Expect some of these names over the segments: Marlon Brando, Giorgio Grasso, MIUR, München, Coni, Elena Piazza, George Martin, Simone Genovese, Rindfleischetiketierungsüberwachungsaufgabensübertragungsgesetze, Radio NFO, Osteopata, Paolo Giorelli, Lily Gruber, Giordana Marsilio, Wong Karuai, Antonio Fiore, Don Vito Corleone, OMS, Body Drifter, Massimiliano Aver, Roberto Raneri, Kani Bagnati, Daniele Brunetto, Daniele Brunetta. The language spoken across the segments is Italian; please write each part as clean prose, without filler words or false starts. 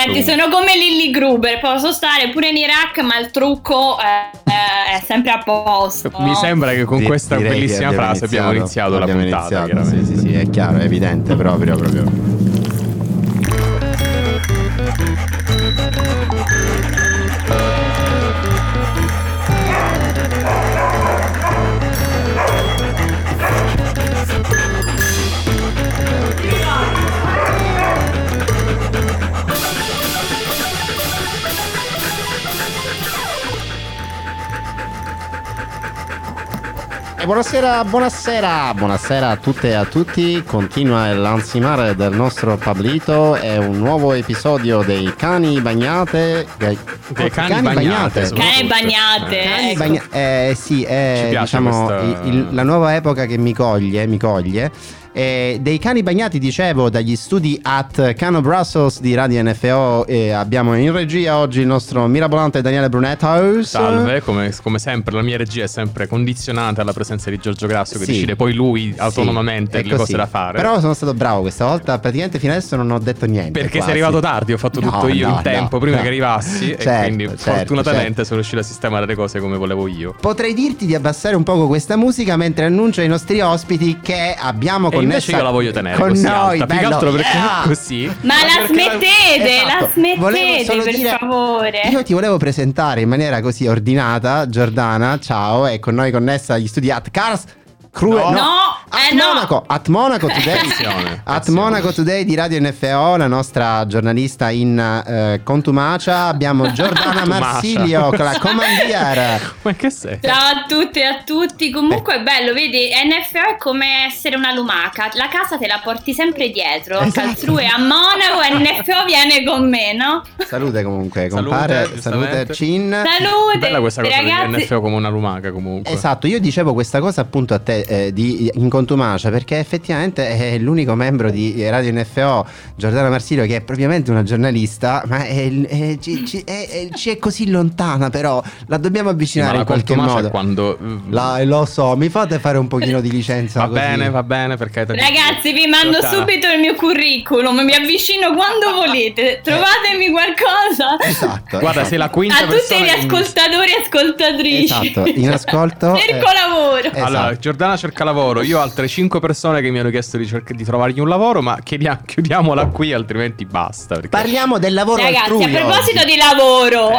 Senti, sono come Lily Gruber, posso stare pure in Iraq, ma il trucco è sempre a posto. Mi sembra che con questa bellissima frase abbiamo iniziato la puntata. Sì, è chiaro, è evidente, proprio. Buonasera a tutte e a tutti. Continua l'ansimare del nostro Pablito. È un nuovo episodio dei Kani Bagnate. Cani Bagnate. Sì, è diciamo questa... la nuova epoca che mi coglie. Dei Cani Bagnati, dicevo, dagli studi at Cano Brussels di Radio NFO, e abbiamo in regia oggi il nostro mirabolante Daniele Brunetta. Salve, come sempre la mia regia è sempre condizionata alla presenza di Giorgio Grasso, che decide poi lui autonomamente le cose da fare. Però sono stato bravo questa volta, praticamente fino adesso non ho detto niente. Perché sei arrivato tardi, ho fatto tutto io in tempo prima che arrivassi, certo, e quindi fortunatamente sono riuscito a sistemare le cose come volevo io. Potrei dirti di abbassare un poco questa musica mentre annuncio ai nostri ospiti che abbiamo con invece io la voglio tenere con così noi alta, più che altro perché così. Ma la smettete, esatto. Favore, io ti volevo presentare in maniera così ordinata. Giordana, ciao, è con noi connessa agli studi at Cars Monaco Today di Radio NFO, la nostra giornalista in contumacia. Abbiamo Giordana Marsilio con la comandiera. Ma che sei? Ciao a tutte e a tutti. Comunque è bello, vedi, NFO è come essere una lumaca, la casa te la porti sempre dietro. Esatto. Caltrue a Monaco, NFO viene con me, no? Salute comunque, compare. Salute Cin. Salute. Bella questa cosa, ragazzi, di NFO come una lumaca comunque. Esatto, io dicevo questa cosa appunto a te in contumacia, perché effettivamente è l'unico membro di Radio NFO, Giordana Marsilio, che è propriamente una giornalista, ma ci è così lontana, però la dobbiamo avvicinare in qualche modo. Quando... lo so, mi fate fare un pochino di licenza. Va bene, perché ragazzi, vi mando subito il mio curriculum, mi avvicino quando volete, trovatemi qualcosa. Esatto. Guarda, sei la quinta persona. A tutti gli ascoltatori e ascoltatrici. Esatto, in ascolto. Cerco lavoro. Esatto. Allora, Giordana cerca lavoro, io ho altre 5 persone che mi hanno chiesto di trovargli un lavoro, ma chiudiamola qui, altrimenti basta. Perché... Parliamo del lavoro, ragazzi, altrui. Ragazzi, a proposito di lavoro,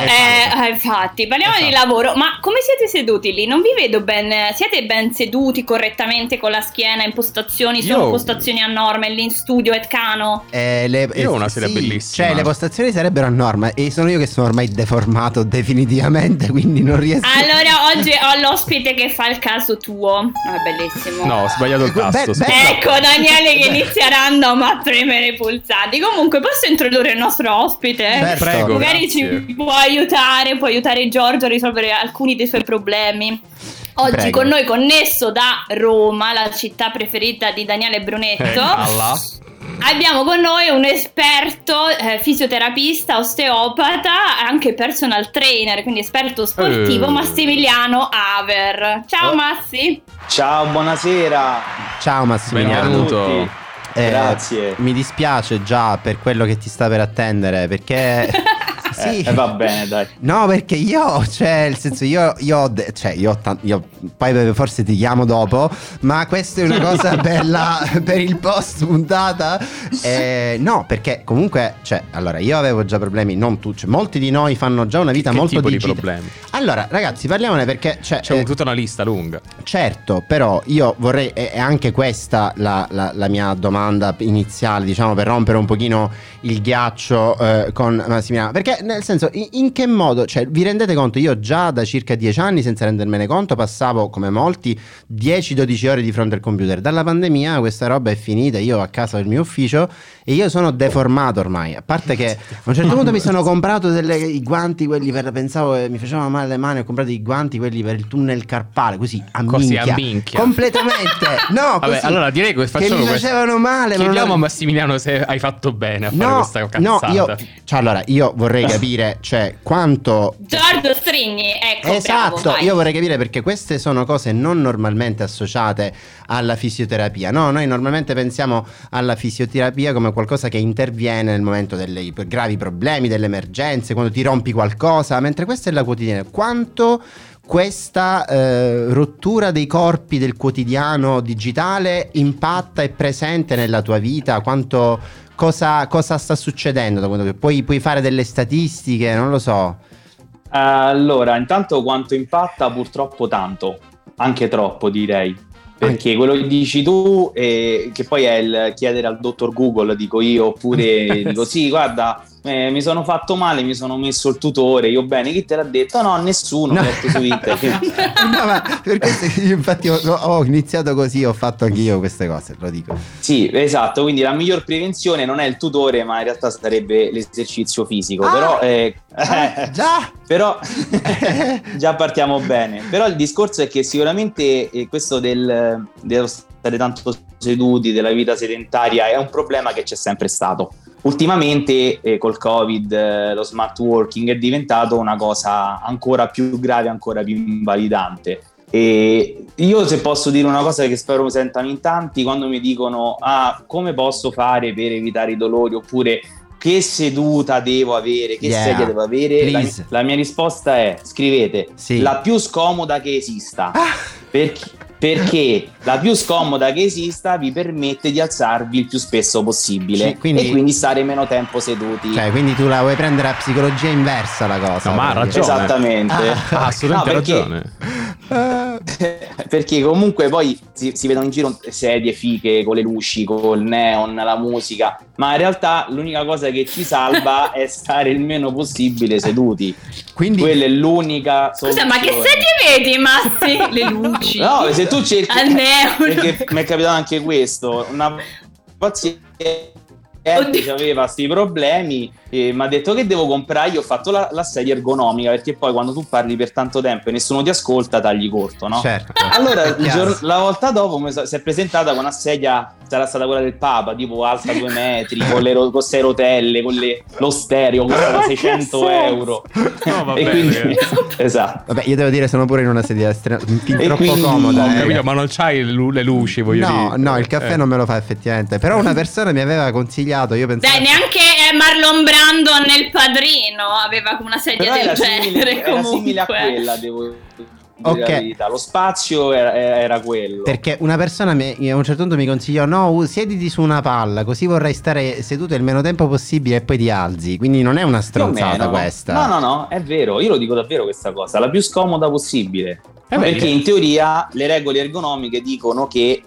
infatti, parliamo di lavoro, ma come siete seduti lì? Non vi vedo bene, siete ben seduti correttamente con la schiena in postazioni, sono postazioni a norma lì in studio, Etcano? Io ho una serie bellissima. Cioè, le postazioni sarebbero a norma e sono io che sono ormai deformato definitivamente, quindi non riesco. Allora, oggi ho l'ospite che fa il caso tuo. È bellissimo. No, ho sbagliato il tasto. Ecco Daniele che inizia random a premere i pulsanti. Comunque posso introdurre il nostro ospite? Prego. Magari grazie. Ci può aiutare Giorgio a risolvere alcuni dei suoi problemi. Oggi con noi connesso da Roma, la città preferita di Daniele Brunetto. Abbiamo con noi un esperto fisioterapista, osteopata, anche personal trainer, quindi esperto sportivo, Massimiliano Aver. Ciao Massi. Ciao, buonasera. Ciao Massimiliano. Benvenuto. Grazie. Mi dispiace già per quello che ti sta per attendere, perché... Sì. Va bene, dai. No, perché io poi forse ti chiamo dopo, ma questa è una cosa bella per il post puntata. No, perché comunque, allora io avevo già problemi, non tu, molti di noi fanno già una vita molto difficile. Che tipo di problemi? Allora, ragazzi, parliamone, perché c'è tutta una lista lunga. Certo, però io vorrei, è anche questa la mia domanda iniziale, diciamo, per rompere un pochino il ghiaccio con Massimiliano, perché nel senso, in che modo, vi rendete conto, io già da circa 10 anni, senza rendermene conto, passavo come molti 10-12 ore di fronte al computer. Dalla pandemia questa roba è finita, io a casa del mio ufficio, e io sono deformato ormai, a parte che a un certo punto mi sono comprato i guanti, quelli pensavo che mi facevano male le mani, ho comprato i guanti, quelli per il tunnel carpale, così a minchia. Completamente. No, vabbè, allora direi che facciamo questo. Che mi facevano male. Chiediamo a Massimiliano se hai fatto bene a fare questa cazzata. No, io, cioè, allora, io vorrei capire, cioè, quanto Giorgio Strigni, ecco, esatto, bravo, io vorrei capire, perché queste sono cose non normalmente associate alla fisioterapia. No, noi normalmente pensiamo alla fisioterapia come qualcosa che interviene nel momento dei gravi problemi, delle emergenze, quando ti rompi qualcosa, mentre questa è la quotidiana. Quanto questa rottura dei corpi del quotidiano digitale impatta e presente nella tua vita? Quanto, cosa sta succedendo? Puoi fare delle statistiche, non lo so. Allora, intanto quanto impatta? Purtroppo tanto, anche troppo direi. Perché quello che dici tu, che poi è il chiedere al dottor Google, dico io, oppure dico sì, guarda, mi sono fatto male, mi sono messo il tutore, io bene, chi te l'ha detto? No, nessuno, ho detto su internet. No, ma perché infatti ho iniziato così, ho fatto anch'io queste cose, lo dico. Sì, esatto, quindi la miglior prevenzione non è il tutore, ma in realtà sarebbe l'esercizio fisico, però... già! Però già partiamo bene. Però il discorso è che sicuramente questo dello stare tanto seduti, della vita sedentaria, è un problema che c'è sempre stato. Ultimamente col Covid lo smart working è diventato una cosa ancora più grave, ancora più invalidante. E io, se posso dire una cosa che spero mi sentano in tanti, quando mi dicono come posso fare per evitare i dolori, oppure che seduta devo avere, che sedia devo avere, la mia risposta è: scrivete la più scomoda che esista, perché la più scomoda che esista vi permette di alzarvi il più spesso possibile, quindi stare meno tempo seduti. Cioè, quindi tu la vuoi prendere a psicologia inversa la cosa. No, ma ha ragione. Esattamente. Assolutamente perché comunque poi si vedono in giro sedie fiche con le luci, col neon, la musica, ma in realtà l'unica cosa che ci salva è stare il meno possibile seduti. Quindi quella è l'unica soluzione. Scusa, ma che sedie vedi, Massi? Le luci? No, se tu cerchi al neon, perché mi è capitato anche questo, una paziente che aveva questi problemi mi ha detto: che devo comprare? Io ho fatto la sedia ergonomica, perché poi quando tu parli per tanto tempo e nessuno ti ascolta tagli corto, no? Certo. Allora la volta dopo si è presentata con una sedia, sarà stata quella del Papa, tipo alta 2 metri, con 6 rotelle, con lo stereo, costava 600 €. No, vabbè, e quindi, esatto. Vabbè, io devo dire, sono pure in una sedia troppo comoda, capito, ma non c'hai le luci, voglio dire. No, il caffè non me lo fa effettivamente, però una persona mi aveva consigliato, io pensavo... Beh, neanche Marlon Brando nel Padrino aveva una sedia del genere, era simile a quella, devo dire. Okay. Vita. Lo spazio era quello. Perché una persona a un certo punto mi consigliò: no, siediti su una palla, così vorrai stare seduto il meno tempo possibile e poi ti alzi. Quindi non è una stronzata questa. No, è vero, io lo dico davvero questa cosa, la più scomoda possibile. Perché in teoria le regole ergonomiche dicono che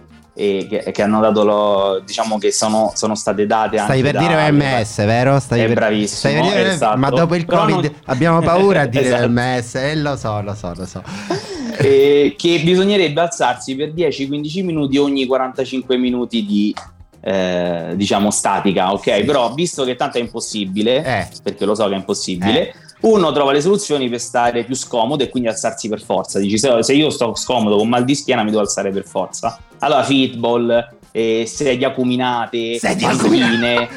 hanno dato diciamo che sono state date anche. Stai per dire OMS, vero? Stai per dire, esatto. Ma dopo il Covid abbiamo paura a dire esatto. OMS, lo so. Che bisognerebbe alzarsi per 10-15 minuti ogni 45 minuti di diciamo statica, ok? Sì. Però visto che tanto è impossibile, perché lo so che è impossibile, uno trova le soluzioni per stare più scomodo e quindi alzarsi per forza. Dici, se io sto scomodo con mal di schiena mi devo alzare per forza. Allora fitball, sedie acuminate, palline,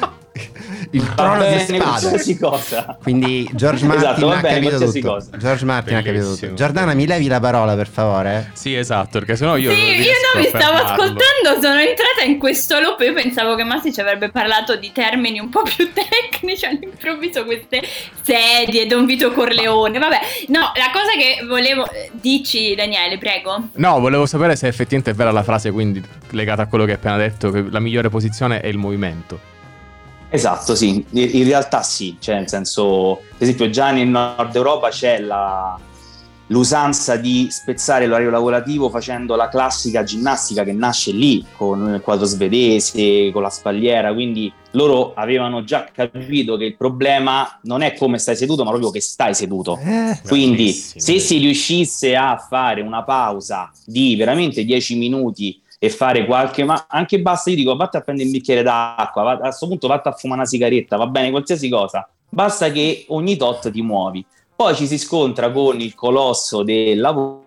il trono di spade, qualsiasi cosa. Quindi George Martin, esatto, va bene, qualsiasi cosa. George Martin ha capito tutto. Giordana, mi levi la parola per favore? Sì, esatto, perché sennò io non mi stavo ascoltando, sono entrata in questo loop. Io pensavo che Massi ci avrebbe parlato di termini un po' più tecnici, all'improvviso queste sedie, Don Vito Corleone. Vabbè, no, la cosa che volevo... Dici, Daniele, prego. No, volevo sapere se effettivamente è vera la frase, quindi legata a quello che hai appena detto, che la migliore posizione è il movimento. Esatto, sì, in realtà sì, cioè nel senso, ad esempio già nel nord Europa c'è l'usanza di spezzare l'orario lavorativo facendo la classica ginnastica che nasce lì, con il quadro svedese, con la spalliera, quindi loro avevano già capito che il problema non è come stai seduto, ma proprio che stai seduto. Quindi se si riuscisse a fare una pausa di veramente 10 minuti e fare qualche, ma anche basta, io dico vatti a prendere un bicchiere d'acqua, a questo punto vatti a fumare una sigaretta, va bene qualsiasi cosa, basta che ogni tot ti muovi. Poi ci si scontra con il colosso del lavoro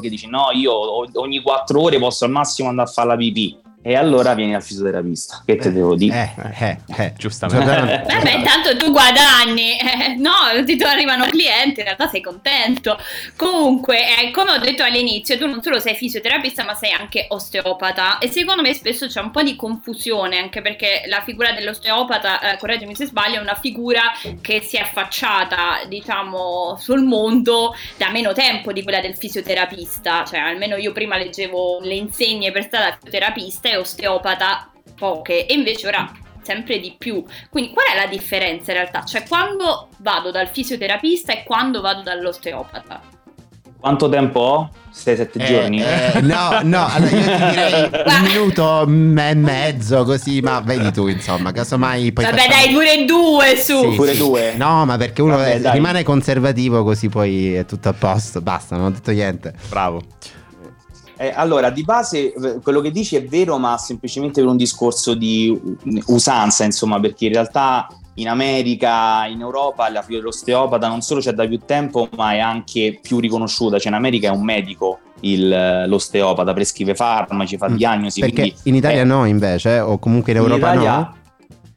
che dice no, io ogni 4 ore posso al massimo andare a fare la pipì. E allora vieni al fisioterapista, che te devo dire? Giustamente. Vabbè, intanto tu guadagni, no? Ti arrivano clienti, in realtà sei contento. Comunque, come ho detto all'inizio, tu non solo sei fisioterapista, ma sei anche osteopata. E secondo me spesso c'è un po' di confusione, anche perché la figura dell'osteopata, correggimi se sbaglio, è una figura che si è affacciata, diciamo, sul mondo da meno tempo di quella del fisioterapista. Cioè, almeno io prima leggevo le insegne per strada fisioterapista, osteopata poche, e invece ora sempre di più. Quindi qual è la differenza in realtà? Cioè, quando vado dal fisioterapista e quando vado dall'osteopata? Quanto tempo ho? 6-7 giorni? No, allora io ti direi un minuto e mezzo così, ma vedi tu, insomma, casomai poi vabbè facciamo... dai, pure 2 su! Sì, pure sì. 2? No, ma perché uno rimane conservativo così poi è tutto a posto, basta, non ho detto niente. Bravo. Allora, di base quello che dici è vero, ma semplicemente per un discorso di usanza, insomma, perché in realtà in America, in Europa, la figura dell'osteopata non solo c'è da più tempo, ma è anche più riconosciuta. Cioè, in America è un medico l'osteopata, prescrive farmaci, fa diagnosi. Perché in Italia no, invece, o comunque in Europa Italia, no?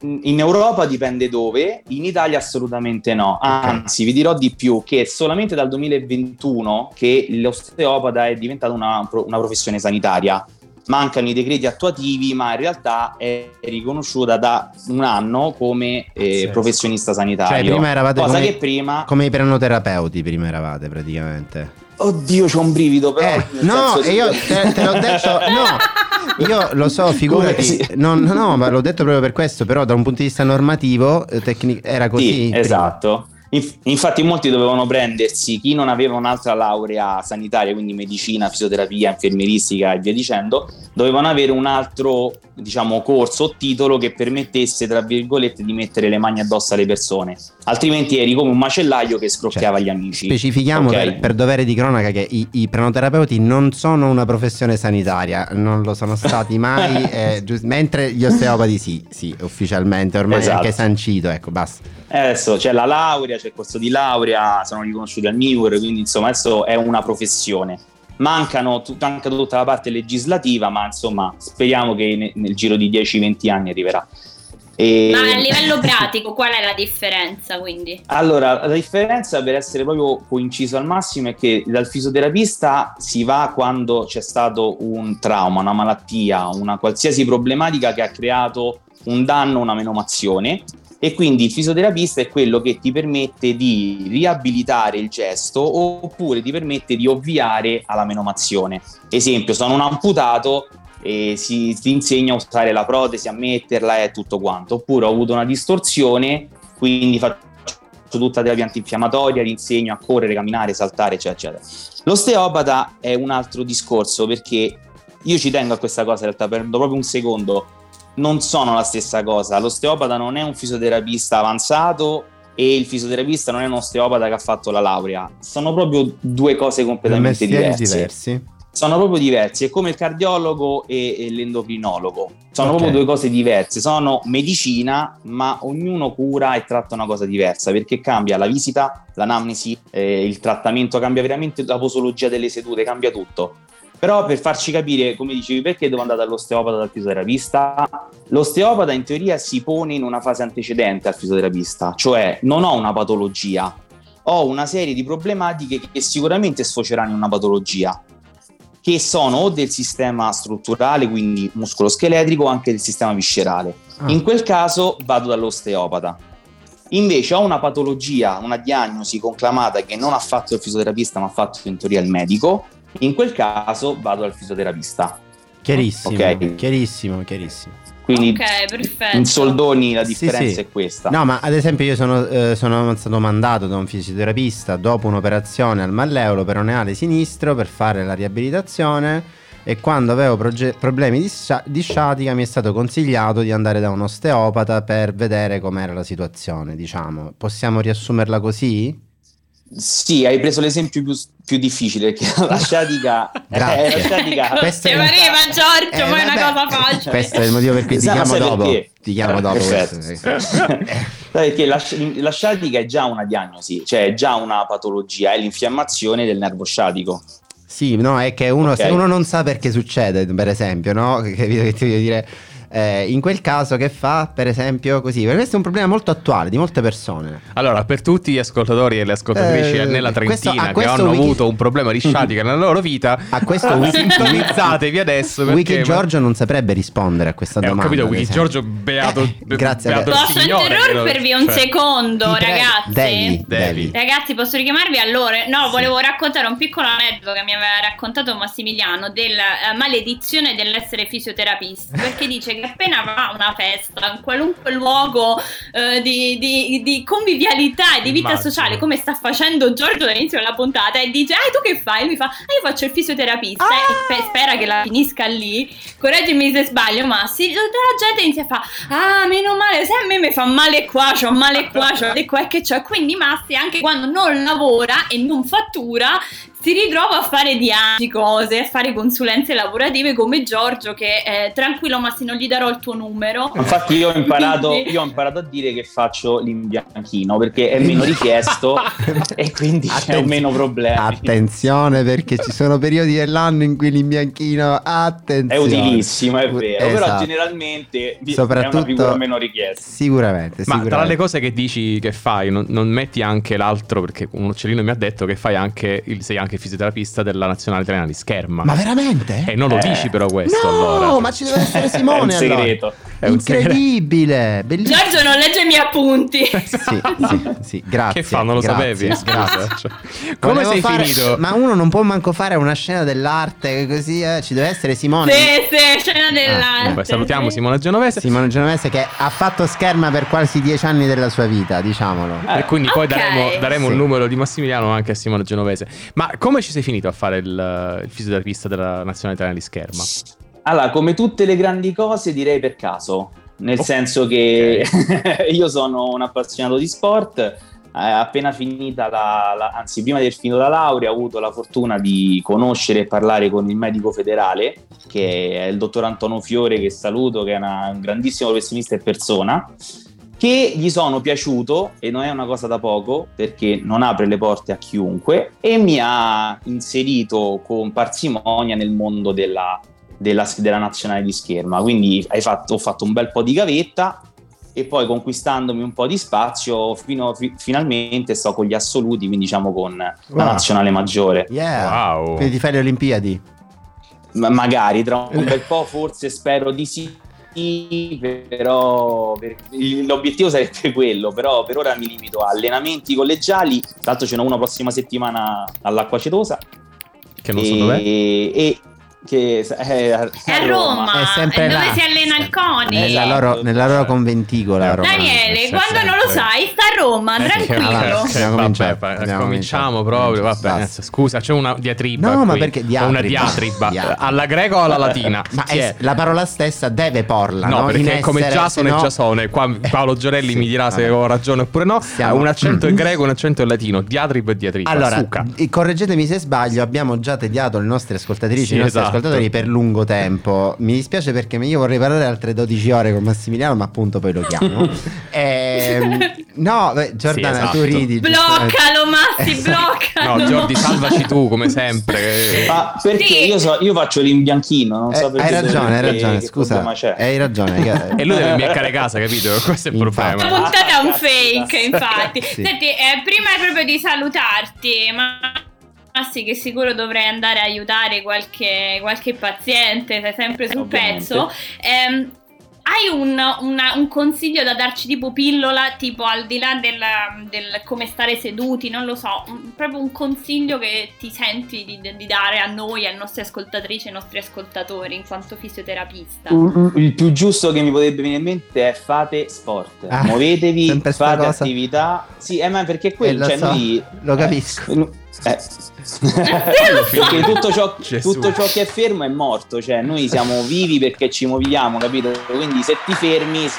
In Europa dipende dove, in Italia assolutamente no, anzi vi dirò di più che è solamente dal 2021 che l'osteopata è diventata una professione sanitaria. Mancano i decreti attuativi, ma in realtà è riconosciuta da un anno come professionista sanitario. Cioè prima eravate come i prenoterapeuti, prima eravate praticamente. Oddio, c'ho un brivido però. No, e io te l'ho detto, no. Io lo so, figurati. Sì. No, ma l'ho detto proprio per questo, però da un punto di vista normativo, tecnico, era così. Sì, esatto. Infatti molti dovevano prendersi chi non aveva un'altra laurea sanitaria, quindi medicina, fisioterapia, infermieristica e via dicendo, dovevano avere un altro, diciamo, corso o titolo che permettesse, tra virgolette, di mettere le mani addosso alle persone, altrimenti eri come un macellaio che scrocchiava gli amici. Specifichiamo per dovere di cronaca che i prenoterapeuti non sono una professione sanitaria, non lo sono stati mai, mentre gli osteopati sì, ufficialmente ormai è anche sancito, ecco, basta. Adesso c'è la laurea, c'è il corso di laurea, sono riconosciuti al MIUR, quindi insomma adesso è una professione. Mancano anche tutta la parte legislativa, ma insomma speriamo che nel giro di 10-20 anni arriverà. Ma a livello pratico qual è la differenza, quindi? Allora, la differenza, per essere proprio coinciso al massimo, è che dal fisioterapista si va quando c'è stato un trauma, una malattia, una qualsiasi problematica che ha creato un danno, una menomazione. E quindi il fisioterapista è quello che ti permette di riabilitare il gesto oppure ti permette di ovviare alla menomazione. Esempio, sono un amputato e ti insegna a usare la protesi, a metterla e tutto quanto. Oppure ho avuto una distorsione, quindi faccio tutta la terapia antinfiammatoria, ti insegno a correre, camminare, saltare, eccetera, eccetera. L'osteopata è un altro discorso, perché io ci tengo a questa cosa, in realtà prendo proprio un secondo. Non sono la stessa cosa. L'osteopata non è un fisioterapista avanzato e il fisioterapista non è un osteopata che ha fatto la laurea. Sono proprio 2 cose completamente diverse. Sono proprio diversi. È come il cardiologo e l'endocrinologo. Sono proprio 2 cose diverse. Sono medicina, ma ognuno cura e tratta una cosa diversa, perché cambia la visita, l'anamnesi, il trattamento, cambia veramente la posologia delle sedute, cambia tutto. Però per farci capire, come dicevi, perché devo andare dall'osteopata dal fisioterapista? L'osteopata in teoria si pone in una fase antecedente al fisioterapista, cioè non ho una patologia, ho una serie di problematiche che sicuramente sfoceranno in una patologia, che sono o del sistema strutturale, quindi muscoloscheletrico, o anche del sistema viscerale. In quel caso vado dall'osteopata. Invece ho una patologia, una diagnosi conclamata che non ha fatto il fisioterapista ma ha fatto in teoria il medico, in quel caso vado al fisioterapista. Chiarissimo, okay? chiarissimo. Quindi perfetto. In soldoni la differenza è questa. No, ma ad esempio io sono stato mandato da un fisioterapista dopo un'operazione al malleolo peroneale sinistro per fare la riabilitazione, e quando avevo problemi di sciatica mi è stato consigliato di andare da un osteopata per vedere com'era la situazione, diciamo. Possiamo riassumerla così? Sì, hai preso l'esempio più difficile, che la sciatica. Questo non pareva, Giorgio, ma è una cosa facile. Questo è il motivo per cui ti chiamo dopo. Perché la sciatica è già una diagnosi, cioè è già una patologia, è l'infiammazione del nervo sciatico. Sì, no, è che uno, se uno non sa perché succede, per esempio, no? Capito che ti voglio dire? In quel caso che fa, per esempio, così, perché questo è un problema molto attuale di molte persone. Allora, per tutti gli ascoltatori e le ascoltatrici nella Trentina che hanno avuto un problema di sciatica nella loro vita, a questo sintonizzatevi adesso perché Wiki Giorgio non saprebbe rispondere a questa domanda. Ho capito, Wiki Giorgio, beato, grazie. Beato, posso interrompervi un secondo, ragazzi? Devi. Ragazzi, posso richiamarvi? Allora, no, volevo raccontare un piccolo aneddoto che mi aveva raccontato Massimiliano della maledizione dell'essere fisioterapista, perché dice che appena va a una festa, in qualunque luogo di convivialità e di vita sociale, come sta facendo Giorgio all'inizio della puntata, e dice: tu che fai? E lui fa: io faccio il fisioterapista. E spera che la finisca lì, correggimi se sbaglio, ma sì, tutta la gente inizia a fa: meno male, se a me mi fa male qua, c'ho male qua, c'ho male qua, che c'ho. Quindi Massi, anche quando non lavora e non fattura, si ritrova a fare di cose, a fare consulenze lavorative, come Giorgio, che tranquillo Massi, non gli darò il tuo numero. Infatti io ho imparato a dire che faccio l'imbianchino, perché è meno richiesto e quindi c'è meno problemi. Attenzione, perché ci sono periodi dell'anno in cui l'imbianchino, attenzione, è utilissimo, è vero, esatto. Però generalmente soprattutto, è una figura meno richiesta. Sicuramente. Ma tra le cose che dici che fai, non metti anche l'altro, perché un uccellino mi ha detto che fai anche sei anche fisioterapista della nazionale italiana di scherma. Ma veramente? E non lo dici però questo, no, allora. Ma ci deve essere Simone. È un segreto, allora. Incredibile, bellissimo. Giorgio non legge i miei appunti. Sì, grazie. Che fa, non lo sapevi? Scusa. Come sei finito? Ma uno non può manco fare una scena dell'arte così, ci deve essere Simone. Sì, scena dell'arte. Vabbè, salutiamo Simone Genovese. Simone Genovese che ha fatto scherma per quasi 10 anni della sua vita, diciamolo. E quindi poi daremo il numero di Massimiliano anche a Simone Genovese. Ma come ci sei finito a fare il fisioterapista della nazionale italiana di scherma? Allora, come tutte le grandi cose, direi per caso, nel senso che io sono un appassionato di sport, appena finita prima di aver finito la laurea ho avuto la fortuna di conoscere e parlare con il medico federale, che è il dottor Antonio Fiore, che saluto, che è un grandissimo professionista e persona, che gli sono piaciuto, e non è una cosa da poco, perché non apre le porte a chiunque, e mi ha inserito con parsimonia nel mondo della nazionale di scherma. Quindi ho fatto un bel po' di gavetta e poi, conquistandomi un po' di spazio, finalmente sto con gli assoluti, quindi diciamo con la nazionale maggiore. Quindi ti fai le Olimpiadi? Magari tra un bel po', forse, spero di sì, però l'obiettivo sarebbe quello. Però per ora mi limito a allenamenti collegiali, tra l'altro ce n'ho una prossima settimana all'Acqua Cetosa, che non so dov'è, che è a Roma. È sempre dove là si allena il Coni, nella loro conventicola. Daniele, quando non lo sai, sta a Roma, tranquillo. Cominciamo proprio. Vabbè, scusa, c'è una diatriba. No, ma perché diatriba? Alla greca o alla latina? Ma la parola stessa deve porla. No, perché come Giasone e Giasone, qua Paolo Giorelli mi dirà se ho ragione oppure no. Un accento in greco, un accento in latino. Diatriba e diatriba. Allora, correggetemi se sbaglio, abbiamo già tediato le nostre ascoltatrici, ascoltatori per lungo tempo. Mi dispiace perché io vorrei parlare altre 12 ore con Massimiliano, ma appunto poi lo chiamo. No, Giordana, sì, esatto. Tu ridi. Bloccalo, Massi, bloccalo. No, Giordi, salvaci tu come sempre. Ma perché io faccio l'imbianchino, non so perché. Hai ragione, scusa. Hai ragione. E lui deve imbiancare casa, capito? Questo è il problema. La puntata è un fake, infatti. Sì. Senti, prima proprio di salutarti, Massi, che sicuro dovrei andare a aiutare qualche paziente, sei sempre sul pezzo. Hai un consiglio da darci, tipo pillola, tipo al di là del come stare seduti, non lo so, proprio un consiglio che ti senti di dare a noi, alle nostre ascoltatrici, ai nostri ascoltatori, in quanto fisioterapista? Il più giusto che mi potrebbe venire in mente è: fate sport, muovetevi, fate attività. Sì, ma perché quello, cioè, noi lo capisco. Perché tutto ciò che è fermo è morto, cioè noi siamo vivi perché ci muoviamo, capito? Quindi se ti fermi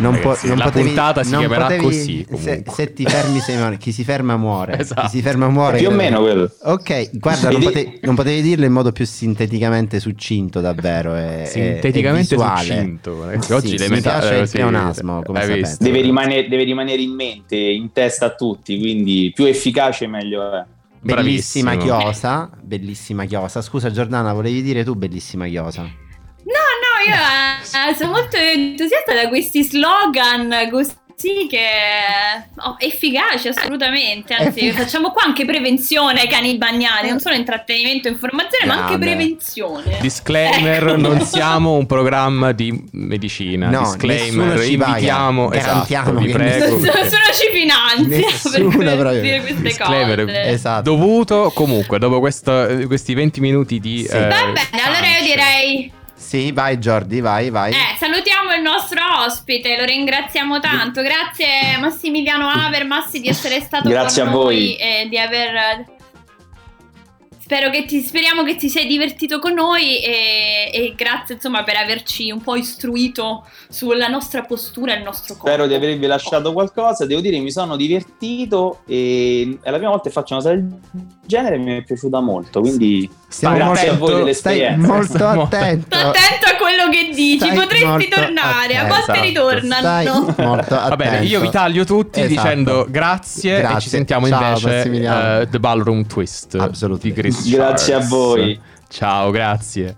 non ragazzi, non la potevi, puntata si chiamerà così. Se ti fermi sei morto. Chi si ferma muore. Esatto. Chi si ferma muore. Più o meno quello. Ok, guarda, non potevi dirlo in modo più sinteticamente succinto, davvero. Sinteticamente succinto. Oggi le metà è un asmo. Deve rimanere in mente, in testa a tutti. Quindi più efficace meglio è. Bellissima chiosa, bellissima chiosa. Scusa Giordana, volevi dire tu bellissima chiosa? No, io sono molto entusiasta da questi slogan così che efficace assolutamente. Anzi, facciamo qua anche prevenzione, Kani Bagnati, non solo intrattenimento e informazione, ma anche prevenzione. Disclaimer, ecco. Non siamo un programma di medicina. No, disclaimer, invitiamo, esatto, vi prego. Nessuno ci finanzia per dire queste disclaimer, cose. Esatto. Dovuto comunque dopo questi 20 minuti di sì. Va bene, allora io direi sì, vai Giordi, vai. Salutiamo il nostro ospite, lo ringraziamo tanto. Grazie Massimiliano Aver, Massi, di essere stato con noi e di aver... Speriamo che ti sei divertito con noi e grazie insomma per averci un po' istruito sulla nostra postura e il nostro corpo. Spero di avervi lasciato qualcosa. Devo dire mi sono divertito e è la prima volta che faccio una cosa del genere e mi è piaciuta molto, quindi grazie a voi dell'esperienza. Stai molto attento a quello che dici, potresti tornare, a volte ritornano. Va bene, io vi taglio tutti diciendo grazie e ci sentiamo. Ciao, invece The Ballroom Twist di Chris. Grazie a voi. Ciao, grazie.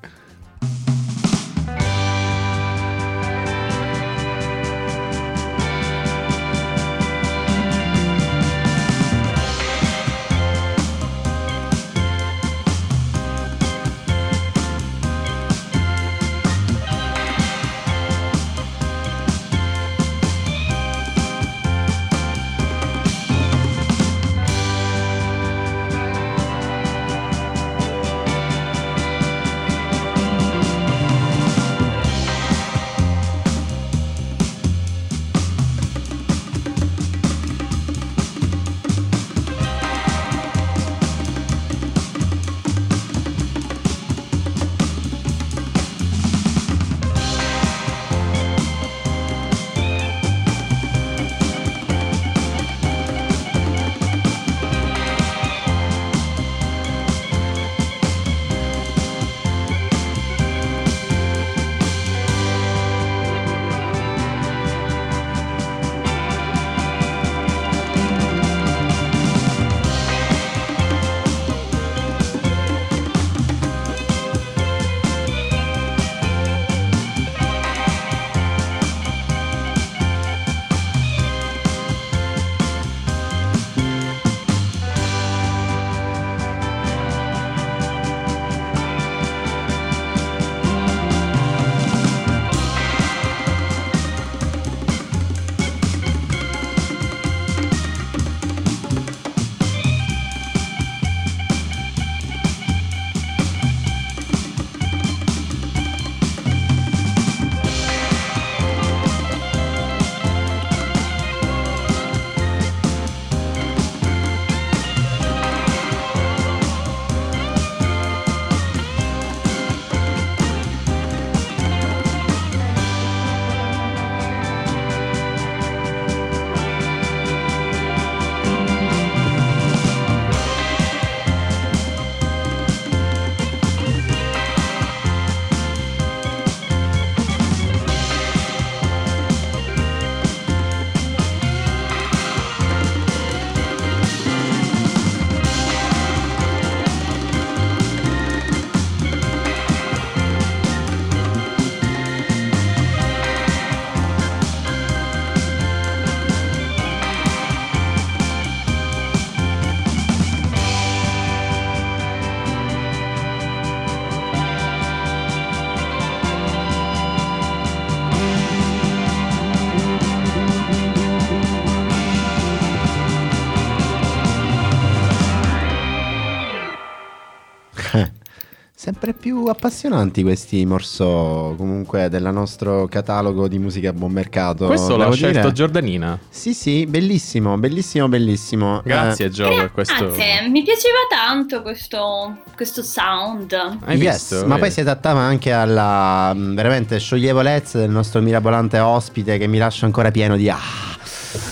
Sempre più appassionanti questi morceau, comunque, del nostro catalogo di musica a buon mercato. Questo l'ha scelto Giordanina. Sì, sì, bellissimo, bellissimo, bellissimo. Grazie, Gio, per questo. Grazie, mi piaceva tanto questo sound. Hai visto? Ma poi si adattava anche alla veramente scioglievolezza del nostro mirabolante ospite, che mi lascia ancora pieno di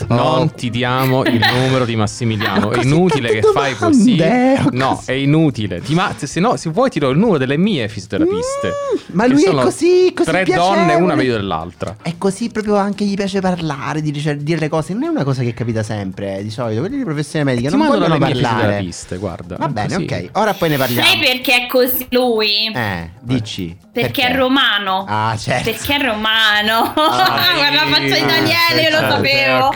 Non ti diamo il numero di Massimiliano. È inutile che fai così. No, è inutile. Se no, se vuoi ti do il numero delle mie fisioterapiste. Ma lui è così tre piacevole. Donne, una meglio dell'altra. È così proprio, anche gli piace parlare, dire le cose. Non è una cosa che capita sempre, di solito. Quelli di professione medica non vogliono parlare. Guarda. Va bene, così. Ok. Ora poi ne parliamo. Sai perché è così lui? Dici. Perché è romano. Ah, certo. Perché è romano. Guarda la faccia di Daniele, io lo sapevo.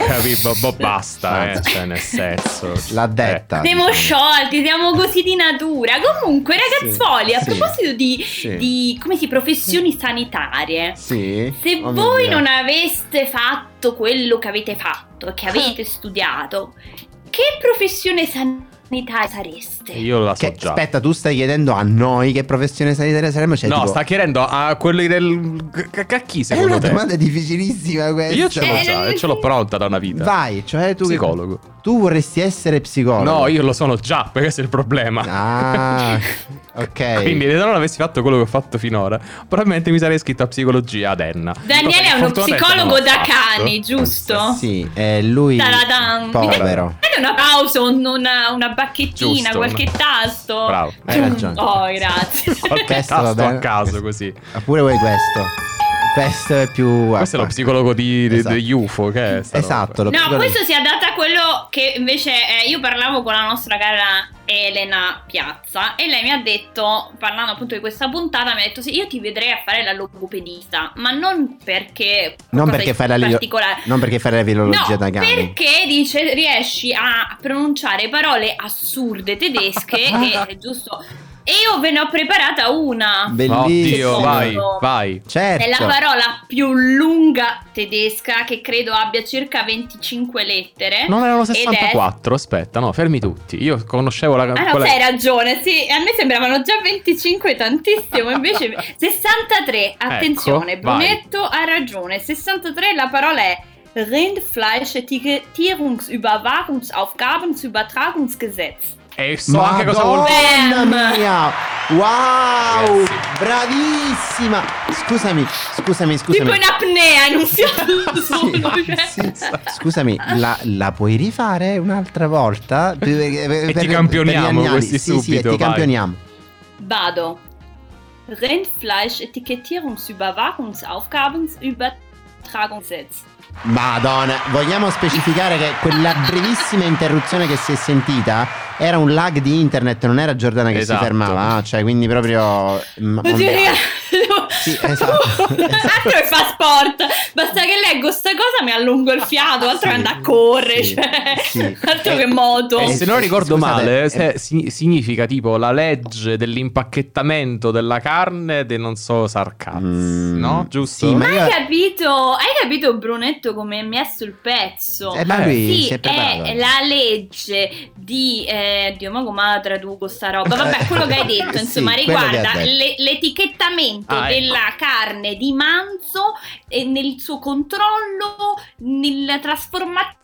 Basta, cioè, nel senso, l'ha detta. Siamo sciolti, siamo così di natura. Comunque, ragazzoli, a proposito di come si professioni sanitarie, se voi non aveste fatto quello che avete fatto, che avete studiato, che professione sanitaria sareste? Io la so già. Aspetta, tu stai chiedendo a noi che professione sanitaria saremmo? Cioè, no, tipo... sta chiedendo a quelli del cacchi, secondo te? È una domanda difficilissima questa. Io ce l'ho già, e ce l'ho pronta da una vita. Vai, cioè tu psicologo. Tu vorresti essere psicologo? No, io lo sono già, perché questo è il problema. Ah, ok. Quindi, se non avessi fatto quello che ho fatto finora, probabilmente mi sarei iscritto a psicologia ad Enna. Daniele è uno psicologo da cani, giusto? Sì, lui povero. È una pausa, una bacchettina, giusto, qualche tasto. Bravo, hai ragione. Oh, grazie. Qualche tasto a caso, così. Oppure vuoi questo? Questo è più. Questo è lo psicologo degli UFO, che è esatto. No, questo si adatta a quello che invece io parlavo con la nostra cara Elena Piazza, e lei mi ha detto, parlando appunto di questa puntata, mi ha detto: sì, io ti vedrei a fare la logopedista, ma non perché fai la particolare, non perché fai la filologia da cani, perché dice riesci a pronunciare parole assurde tedesche che è giusto. E io ve ne ho preparata una. Bellissimo, vai. Certo. È la parola più lunga tedesca, che credo abbia circa 25 lettere. Non erano 64, aspetta, no, fermi tutti. Io conoscevo la quella... hai ragione, sì, a me sembravano già 25 tantissimo, invece 63, attenzione, ecco, Brunetto ha ragione, 63, la parola è Rindfleischetiketierungsüberwachungsaufgabensübertragungsgesetze. E so anche cosa vuol dire. Mamma mia! Wow! Grazie. Bravissima! Scusami. Tipo in apnea, non si Scusami, la puoi rifare un'altra volta? Per ti campioniamo questi subito. Sì, ti campioniamo. Vado. Rindfleischetiketierungsüberwachungsaufgabensübertragungsgesetze. Madonna, vogliamo specificare che quella brevissima interruzione che si è sentita era un lag di internet, non era Giordana che si fermava, cioè, quindi proprio sì, esatto. Altro che fa sport, basta che leggo sta cosa mi allungo il fiato, altro che andare a correre, altro che moto. E se non ricordo male, significa tipo la legge dell'impacchettamento della carne de non so sarcazzi, no? Giusto? Sì, ma io... Hai capito Brunetto come è messo il pezzo? Ma lui sì, è la legge di Dio, ma come traduco sta roba? Vabbè, quello che hai detto, insomma, riguarda l'etichettamento della carne di manzo e nel suo controllo, nella trasformazione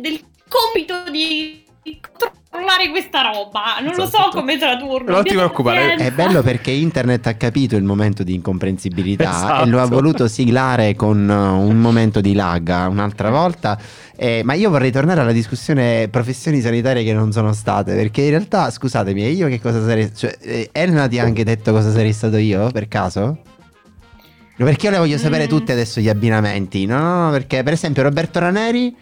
del compito di controllare questa roba. Non lo so come tradurlo. Non ti preoccupare. È bello perché internet ha capito il momento di incomprensibilità e lo ha voluto siglare con un momento di lag un'altra volta. Ma io vorrei tornare alla discussione professioni sanitarie che non sono state, perché in realtà, scusatemi, io che cosa sarei, cioè, Elena ti ha anche detto cosa sarei stato io per caso? Perché io le voglio sapere tutte adesso gli abbinamenti, no? Perché per esempio Roberto Raneri,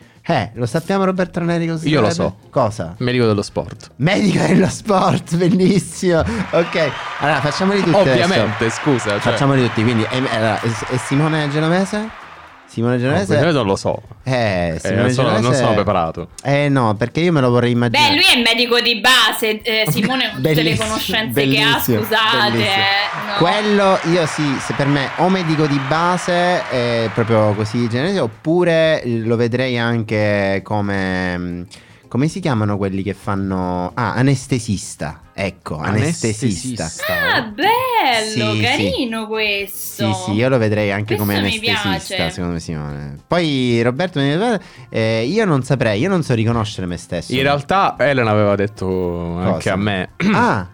lo sappiamo Roberto Raneri così. Io lo so. Cosa? Medico dello sport. Medico dello sport, bellissimo. Ok, allora facciamoli tutti. Ovviamente, adesso. Scusa. Cioè... Facciamoli tutti, quindi e Simone Genovese? Simone Genovese? Io non lo so. Non sono preparato. No, perché io me lo vorrei immaginare. Beh, lui è medico di base. Simone ha tutte le conoscenze che ha, scusate. No. Quello io sì, se per me o medico di base, proprio così, Genovese, oppure lo vedrei anche come... Come si chiamano quelli che fanno... Ah, anestesista. Ecco, anestesista. Ah, bello, sì, carino, sì, questo. Sì, sì, io lo vedrei anche questo come anestesista, secondo me, Simone. Poi Roberto mi diceva, io non saprei, io non so riconoscere me stesso. In realtà Elena aveva detto anche a me. Ah,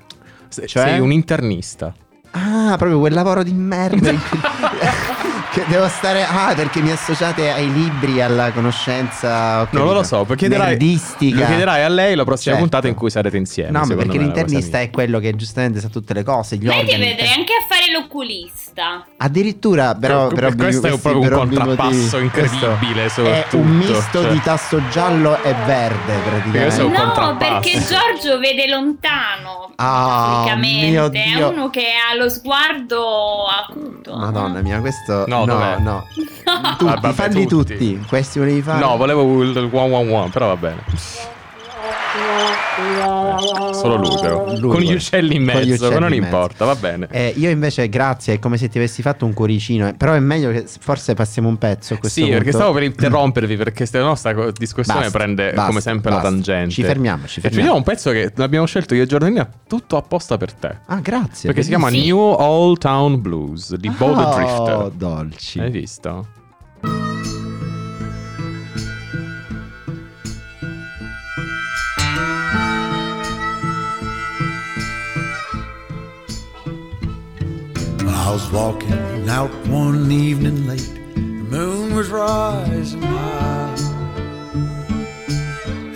cioè? Sei un internista. Ah, proprio quel lavoro di merda. Che devo stare... Ah, perché mi associate ai libri, alla conoscenza... Okay, non lo so, perché chiederai a lei la prossima, certo, puntata in cui sarete insieme. No, perché l'internista è quello che giustamente sa tutte le cose, gli organi. Lei deve vedere anche a fare l'oculista. Addirittura, però questo è proprio un contrappasso incredibile, è un misto, cioè, di tasto giallo e verde, praticamente. No, perché Giorgio vede lontano, praticamente. È uno che ha lo sguardo acuto. Madonna mia, questo... No. Tutti, falli tutti. Questi volevi fare? No, volevo il 111, però va bene. Solo lui, però. Con gli uccelli in mezzo, non importa, va bene. Io invece, grazie, è come se ti avessi fatto un cuoricino. Però è meglio che forse passiamo un pezzo a questo punto. Sì, perché stavo per interrompervi, perché questa nostra discussione prende come sempre la tangente. Ci fermiamo. Vediamo un pezzo che l'abbiamo scelto io e Giordana tutto apposta per te. Ah, grazie. Perché si chiama New Old Town Blues di Body Drifter. Oh, dolci. Hai visto? I was walking out one evening late, the moon was rising high,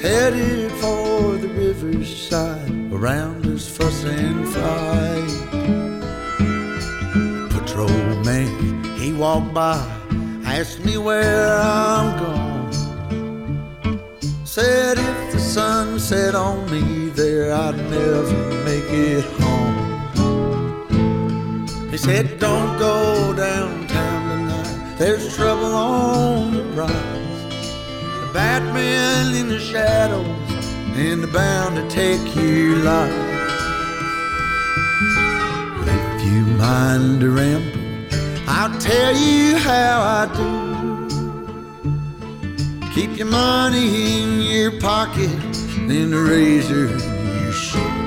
headed for the riverside, around us fuss and fight. Patrolman, he walked by, asked me where I'm gone, said if the sun set on me there I'd never make it home. He said, don't go downtown tonight, there's trouble on the rise. The Batman in the shadows, and they're bound to take you life. If you mind a ramble, I'll tell you how I do. Keep your money in your pocket, and the razor in your shoe.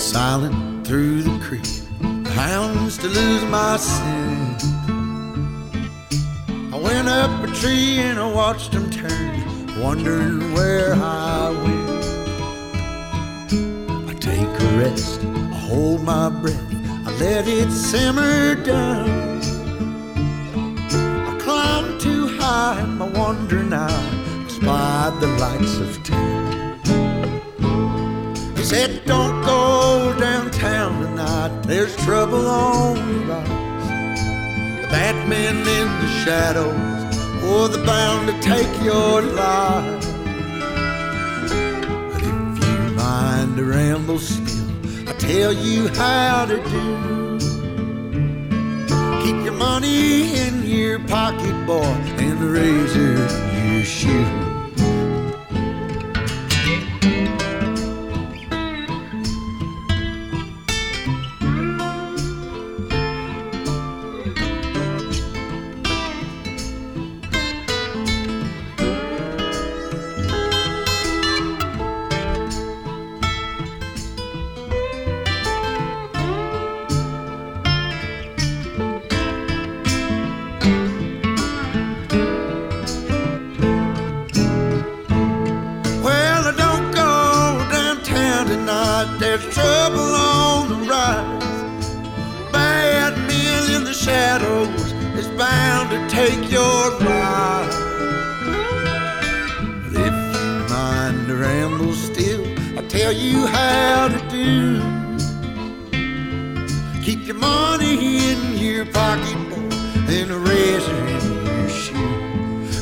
Silent through the creek, the hounds to lose my scent. I went up a tree and I watched them turn, wondering where I went. I take a rest, I hold my breath, I let it simmer down. I climbed too high in my wandering eye, spied the lights of town. He said, don't go downtown tonight, there's trouble on the rise. The Batman in the shadows, or they're bound to take your life. But if you mind to ramble still, I tell you how to do. Keep your money in your pocket, boy, and the razor in your shoe.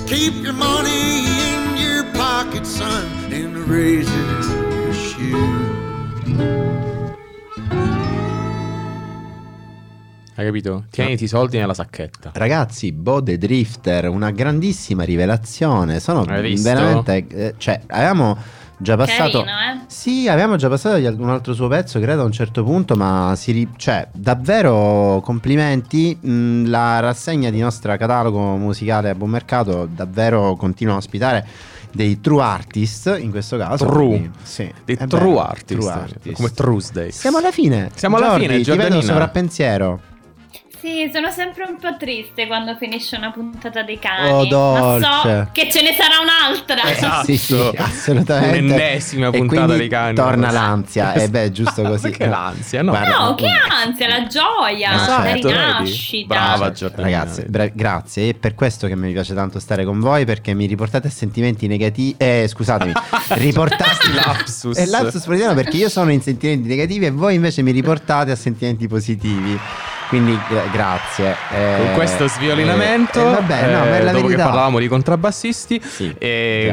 Keep your money in raisins your shoes. Hai capito? Tieniti i soldi nella sacchetta. Ragazzi, Body Drifter, una grandissima rivelazione. Sono veramente... cioè, avevamo già passato... Carino, eh? Sì, avevamo già passato un altro suo pezzo, credo, a un certo punto, ma cioè, davvero complimenti. La rassegna di nostro catalogo musicale a buon mercato davvero continua a ospitare dei true artist, in questo caso true, sì, dei true artist, come Tuesday. Siamo alla fine. Siamo alla fine, Giordanina. Ti vedo sovrappensiero. Sì, sono sempre un po' triste quando finisce una puntata dei cani. Oh, dolce. Ma so che ce ne sarà un'altra. Esatto. Sì, sì, assolutamente. L'ennesima puntata dei cani. Torna l'ansia. E beh, giusto così. Che l'ansia, no? Guarda, no, che ansia, la gioia, esatto, la rinascita. Brava Giordana. Ragazzi, grazie. È per questo che mi piace tanto stare con voi, perché mi riportate a sentimenti negativi. Scusatemi, riportate lapsus. È lapsus freudiano, perché io sono in sentimenti negativi e voi invece mi riportate a sentimenti positivi. Quindi grazie. Con questo sviolinamento, vabbè, no, per la dopo verità, che parlavamo di contrabbassisti, sì,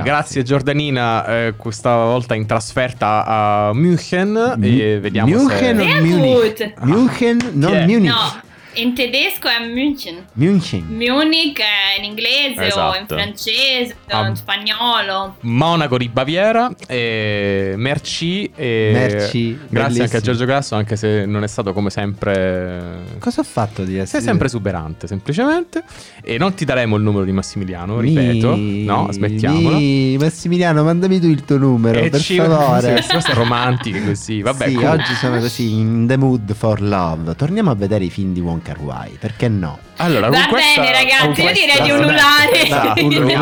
grazie Giordanina, questa volta in trasferta a München. Vediamo München se... o Munich? München, non Munich. No, in tedesco è München. München. Munich in inglese, esatto, o in francese o in spagnolo. Monaco di Baviera. Merci. Grazie, bellissimo, anche a Giorgio Grasso, anche se non è stato come sempre. Cosa ho fatto di essere? Sei sempre esuberante, semplicemente. E non ti daremo il numero di Massimiliano, ripeto. No, smettiamolo. Massimiliano, mandami tu il tuo numero, per favore. Sì, cose romantiche così. Vabbè, sì, oggi sono così in the mood for love. Torniamo a vedere i film di Wong Karuai, perché no? Allora, va bene, ragazzi, io direi di ululare.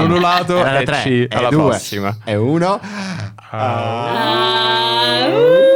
Un ululato alla prossima. E uno.